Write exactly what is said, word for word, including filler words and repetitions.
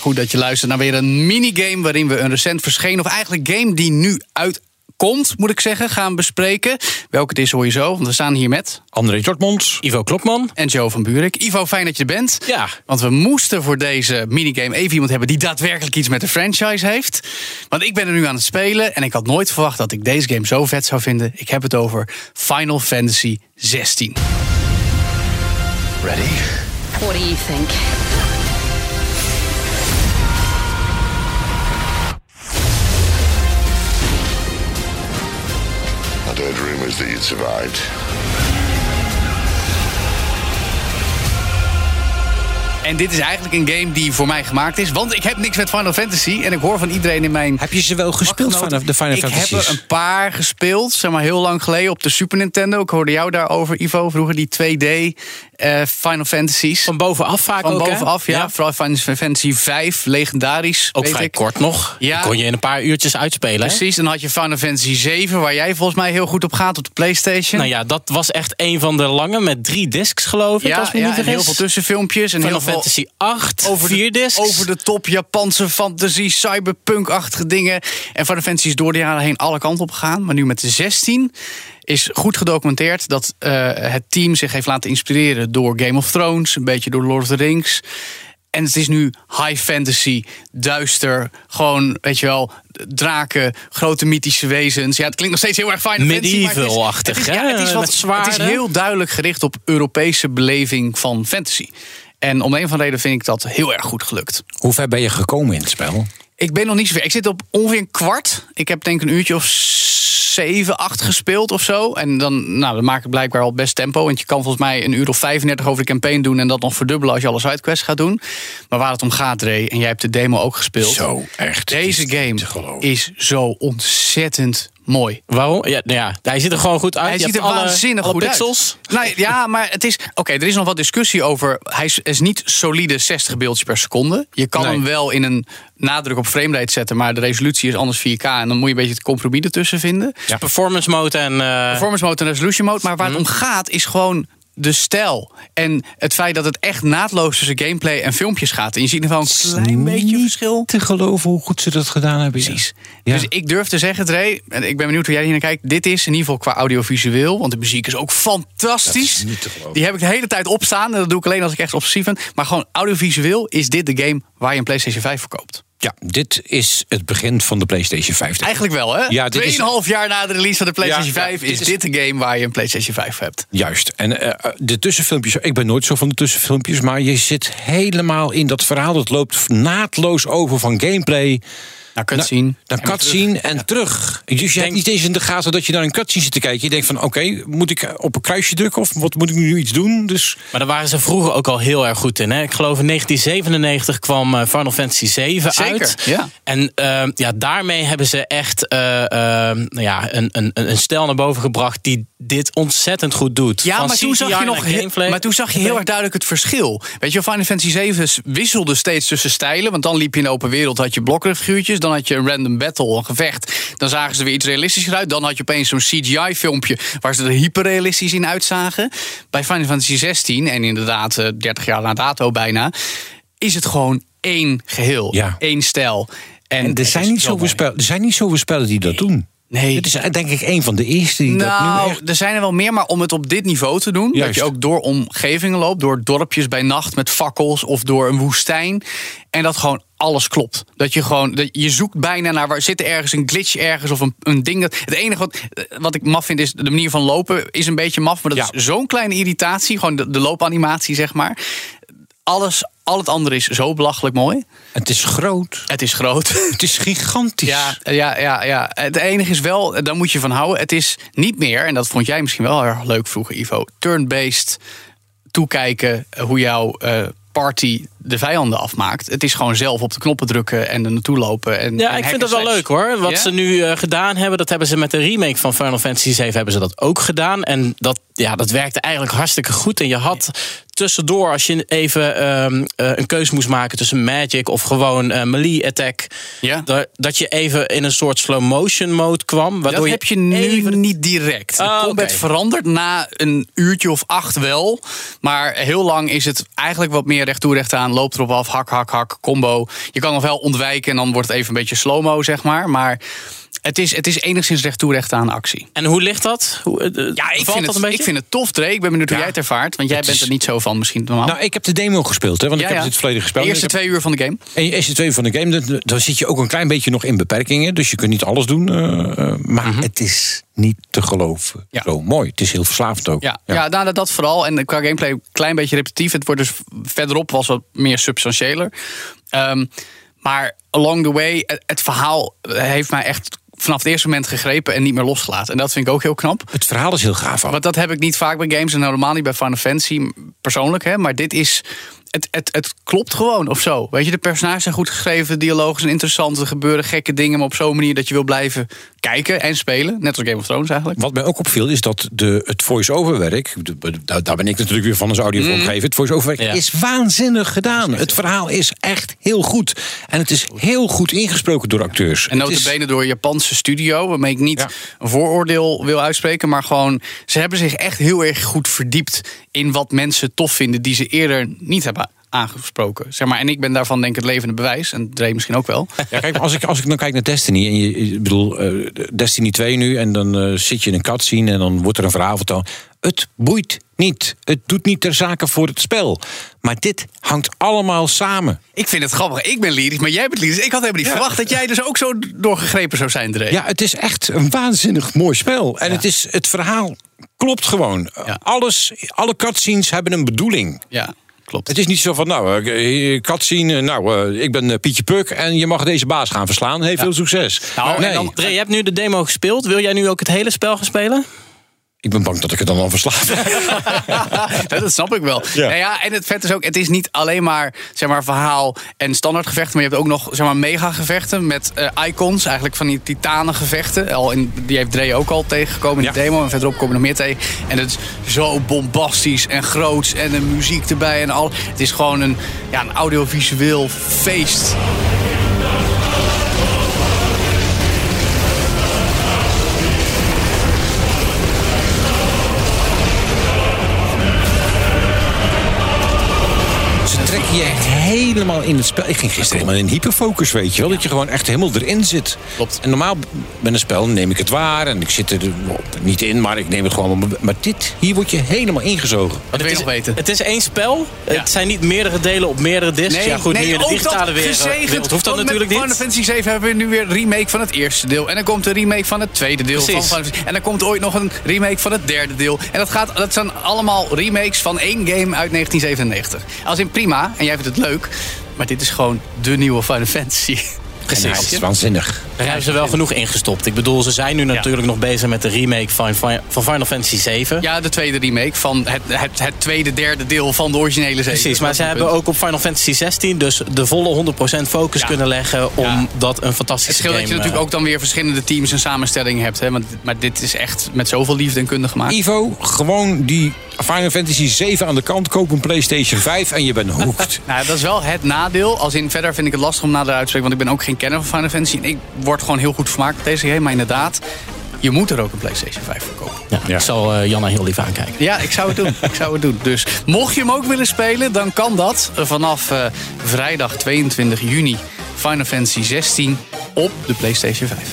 Goed dat je luistert naar weer een minigame waarin we een recent verschenen, of eigenlijk game die nu uitkomt, moet ik zeggen, gaan bespreken. Welke het is hoor je zo, want we staan hier met André Dortmont, Ivo Klopman en Joe van Buurik. Ivo, fijn dat je er bent. Ja. Want we moesten voor deze minigame even iemand hebben die daadwerkelijk iets met de franchise heeft. Want ik ben er nu aan het spelen en ik had nooit verwacht dat ik deze game zo vet zou vinden. Ik heb het over Final Fantasy zestien. Ready? What do you think? I heard rumors that you'd survived. En dit is eigenlijk een game die voor mij gemaakt is. Want ik heb niks met Final Fantasy. En ik hoor van iedereen in mijn... Heb je ze wel gespeeld, vanaf de Final Fantasies? Ik heb er een paar gespeeld. Zeg maar heel lang geleden op de Super Nintendo. Ik hoorde jou daarover, Ivo. Vroeger die twee D uh, Final Fantasies. Van bovenaf vaak van ook, Van bovenaf, ja. ja. Vooral Final Fantasy vijf, legendarisch. Ook weet vrij ik. kort nog. Ja. Die kon je in een paar uurtjes uitspelen. Precies, dan had je Final Fantasy zeven. Waar jij volgens mij heel goed op gaat op de PlayStation. Nou ja, dat was echt een van de lange. Met drie discs, geloof ik. Ja, als me ja niet en heel veel tussenfilmpjes. En heel veel Fantasy acht, over vier de, discs. Over de top Japanse fantasy, cyberpunk-achtige dingen. En Final Fantasy is door de jaren heen alle kanten op gegaan. Maar nu met de zestien is goed gedocumenteerd dat uh, het team zich heeft laten inspireren door Game of Thrones, een beetje door Lord of the Rings. En het is nu high fantasy, duister, gewoon, weet je wel, draken, grote mythische wezens. Ja, het klinkt nog steeds heel erg Final Fantasy. Medieval-achtig, hè? Ja, het is wat zwaar. Het is heel duidelijk gericht op Europese beleving van fantasy. En om een van de redenen vind ik dat heel erg goed gelukt. Hoe ver ben je gekomen in het spel? Ik ben nog niet zo ver. Ik zit op ongeveer een kwart. Ik heb denk ik een uurtje of zeven, acht gespeeld of zo. En dan, nou, dan maak ik blijkbaar al best tempo. Want je kan volgens mij een uur of vijfendertig over de campaign doen en dat nog verdubbelen als je alle sidequests gaat doen. Maar waar het om gaat, Ray, en jij hebt de demo ook gespeeld. Zo, echt. Deze game is zo ontzettend mooi. Waarom? Ja, nou ja, hij ziet er gewoon goed uit. Hij je ziet er alle, waanzinnig alle goed pixels uit. Nou, ja, maar het is... Oké, okay, er is nog wat discussie over... Hij is, is niet solide zestig beeldjes per seconde. Je kan nee. hem wel in een nadruk op framerate zetten, maar de resolutie is anders vier K en dan moet je een beetje het compromis ertussen vinden. Ja. Performance mode en... Uh... Performance mode en resolution mode. Maar waar hmm. het om gaat is gewoon de stijl. En het feit dat het echt naadloos tussen gameplay en filmpjes gaat. En je ziet nog wel een klein beetje verschil. Te geloven hoe goed ze dat gedaan hebben. Precies. Ja. Dus ik durf te zeggen, Dre, en ik ben benieuwd hoe jij hier naar kijkt. Dit is in ieder geval qua audiovisueel, want de muziek is ook fantastisch. Dat is niet te geloven. Die heb ik de hele tijd opstaan. En dat doe ik alleen als ik echt obsessief ben. Maar gewoon audiovisueel is dit de game waar je een PlayStation vijf voor koopt. Ja, dit is het begin van de PlayStation vijf. Eigenlijk wel, hè? Ja, dit is... tweeënhalf jaar na de release van de PlayStation ja, vijf... Ja, dit is dit de game waar je een PlayStation vijf hebt. Juist. En uh, de tussenfilmpjes... Ik ben nooit zo van de tussenfilmpjes, maar je zit helemaal in dat verhaal. Dat loopt naadloos over van gameplay naar cutscene. Naar cutscene en terug. Dus je Denk... hebt niet eens in de gaten dat je naar een cutscene zit te kijken. Je denkt van, oké, okay, moet ik op een kruisje drukken? Of wat moet ik nu iets doen? Dus... Maar daar waren ze vroeger ook al heel erg goed in. Hè? Ik geloof in negentien zevenennegentig kwam Final Fantasy zeven uit. Zeker, ja. En uh, ja, daarmee hebben ze echt uh, uh, nou ja, een, een, een stijl naar boven gebracht die dit ontzettend goed doet. Ja, maar toen, zag je nog he- maar toen zag je heel erg duidelijk het verschil. Weet je, Final Fantasy zeven wisselde steeds tussen stijlen. Want dan liep je in de open wereld, had je blokkerfiguurtjes. Dan had je een random battle, een gevecht. Dan zagen ze er weer iets realistischer uit. Dan had je opeens zo'n C G I-filmpje waar ze er hyperrealistisch in uitzagen. Bij Final Fantasy zestien, en inderdaad dertig jaar na dato bijna, is het gewoon één geheel, ja. één stijl. En, en er, zijn niet zoveel spel, er zijn niet zoveel spellen die dat doen. Nee. Dit is denk ik een van de eerste die nou, dat nu echt... er zijn er wel meer, maar om het op dit niveau te doen... Juist. Dat je ook door omgevingen loopt, door dorpjes bij nacht met fakkels... of door een woestijn, en dat gewoon alles klopt. Dat je gewoon, dat je zoekt bijna naar waar zit er ergens een glitch ergens of een, een ding. Dat, het enige wat, wat ik maf vind is de manier van lopen is een beetje maf... maar dat ja. is zo'n kleine irritatie, gewoon de, de loopanimatie zeg maar... Alles, al het andere is zo belachelijk mooi. Het is groot. Het is groot. Het is gigantisch. Ja, ja, ja, ja. Het enige is wel, daar moet je van houden. Het is niet meer, en dat vond jij misschien wel erg leuk vroeger, Ivo. Turn-based toekijken hoe jouw uh, party de vijanden afmaakt. Het is gewoon zelf op de knoppen drukken en er naartoe lopen. En, ja, en ik vind dat wel leuk hoor. Wat yeah? ze nu uh, gedaan hebben, dat hebben ze met de remake van Final Fantasy zeven hebben ze dat ook gedaan. En dat, ja, dat werkte eigenlijk hartstikke goed. En je had tussendoor, als je even um, uh, een keuze moest maken tussen magic of gewoon uh, melee attack, yeah? da- dat je even in een soort slow motion mode kwam. Waardoor dat heb je, je nu even... niet direct. De combat uh, okay. verandert na een uurtje of acht wel. Maar heel lang is het eigenlijk wat meer recht toe recht aan. Loopt erop af, hak, hak, hak, combo. Je kan nog wel ontwijken en dan wordt het even een beetje slow-mo, zeg maar. Maar het is, het is enigszins recht toe recht aan actie. En hoe ligt dat? Hoe, uh, ja, ik vind, dat het, een ik vind het tof, Dre. Ik ben benieuwd hoe ja. jij het ervaart. Want jij is... bent er niet zo van misschien normaal. Nou, ik heb de demo gespeeld, hè, want ja, ik heb ja. het verleden gespeeld. De eerste heb... twee uur van de game. En de eerste twee uur van de game, dan zit je ook een klein beetje nog in beperkingen. Dus je kunt niet alles doen. Uh, maar mm-hmm. het is niet te geloven. Ja. Zo mooi. Het is heel verslavend ook. Ja, ja. ja nou, dat vooral. En qua gameplay een klein beetje repetitief. Het wordt dus verderop was wat meer substantiëler. Um, maar along the way, het verhaal heeft mij echt vanaf het eerste moment gegrepen en niet meer losgelaten. En dat vind ik ook heel knap. Het verhaal is heel gaaf. Want dat heb ik niet vaak bij games en helemaal niet bij Final Fantasy persoonlijk. Hè? Maar dit is... Het, het, het klopt gewoon of zo. Weet je, de personages zijn goed geschreven, de dialogen zijn interessant, er gebeuren gekke dingen, maar op zo'n manier dat je wil blijven kijken en spelen. Net als Game of Thrones eigenlijk. Wat mij ook opviel is dat de, het voice-over werk, daar, daar ben ik natuurlijk weer van als audiovormgever, mm. het voice-over werk ja. is waanzinnig gedaan. Het verhaal is echt heel goed. En het is heel goed ingesproken door acteurs. En nota bene door een Japanse studio, waarmee ik niet ja. een vooroordeel wil uitspreken, maar gewoon, ze hebben zich echt heel erg goed verdiept in wat mensen tof vinden die ze eerder niet hebben aangesproken. Zeg maar, en ik ben daarvan denk ik het levende bewijs. En Dre misschien ook wel. Ja, kijk, als ik, als ik dan kijk naar Destiny. En je, ik bedoel, uh, Destiny twee nu. En dan uh, zit je in een cutscene. En dan wordt er een verhaal verteld. Het boeit niet. Het doet niet ter zake voor het spel. Maar dit hangt allemaal samen. Ik vind het grappig. Ik ben lyrisch, maar jij bent lyrisch. Ik had helemaal niet ja. verwacht dat jij dus ook zo doorgegrepen zou zijn, Dre. Ja, het is echt een waanzinnig mooi spel. En ja. het is het verhaal klopt gewoon. Ja. Alles, alle cutscenes hebben een bedoeling. Ja. Klopt. Het is niet zo van, nou, cutscene, nou, ik ben Pietje Puk en je mag deze baas gaan verslaan. Heel ja. veel succes. Nou, nee. André, je hebt nu de demo gespeeld. Wil jij nu ook het hele spel gaan spelen? Ik ben bang dat ik het dan al verslaaf. Ja, dat snap ik wel. Ja. Nou ja, en het vet is ook, het is niet alleen maar, zeg maar verhaal en standaardgevechten, maar je hebt ook nog zeg maar, megagevechten met uh, icons, eigenlijk van die titanengevechten. Al in, die heeft Dre ook al tegengekomen in ja. de demo en verderop kom je nog meer tegen. En het is zo bombastisch en groots en de muziek erbij en al. Het is gewoon een, ja, een audiovisueel feest. Je echt helemaal in het spel. Ik ging gisteren helemaal in hyperfocus, weet je wel. Ja. Dat je gewoon echt helemaal erin zit. Klopt. En normaal met een spel neem ik het waar. En ik zit er niet in, maar ik neem het gewoon. Maar dit, hier word je helemaal ingezogen. Wat wil je nog weten? Het is één spel. Ja. Het zijn niet meerdere delen op meerdere discs. Nee, ja, goed, nee, in de digitale wereld. Dat hoeft dat natuurlijk niet. Met Final Fantasy zeven hebben we nu weer een remake van het eerste deel. En dan komt een remake van het tweede deel. Van Final Fantasy. En dan komt ooit nog een remake van het derde deel. En dat, gaat, dat zijn allemaal remakes van één game uit negentien zevenennegentig. Als in prima. En jij vindt het leuk. Maar dit is gewoon de nieuwe Final Fantasy. Precies. Het is waanzinnig. Daar hebben ze wel genoeg ingestopt. Ik bedoel, ze zijn nu ja. natuurlijk nog bezig met de remake van, van Final Fantasy zeven. Ja, de tweede remake van het, het, het tweede, derde deel van de originele zeven. Precies, maar ze punt. hebben ook op Final Fantasy zestien dus de volle honderd procent focus ja. kunnen leggen om ja. dat een fantastische game... Het scheelt game, dat je natuurlijk ook dan weer verschillende teams en samenstellingen hebt. Hè? Maar, maar dit is echt met zoveel liefde en kunde gemaakt. Ivo, gewoon die Final Fantasy zeven aan de kant, koop een PlayStation vijf en je bent hooked. Nou, dat is wel het nadeel. Als in verder vind ik het lastig om nader uit te spreken, want ik ben ook geen kenner van Final Fantasy. Ik word gewoon heel goed vermaakt met deze game, maar inderdaad, je moet er ook een PlayStation vijf voor kopen. Ja, ja. Ik zal uh, Janna heel lief aankijken. Ja, ik zou het doen. ik zou het doen. Dus mocht je hem ook willen spelen, dan kan dat vanaf uh, vrijdag tweeëntwintig juni Final Fantasy zestien op de PlayStation vijf.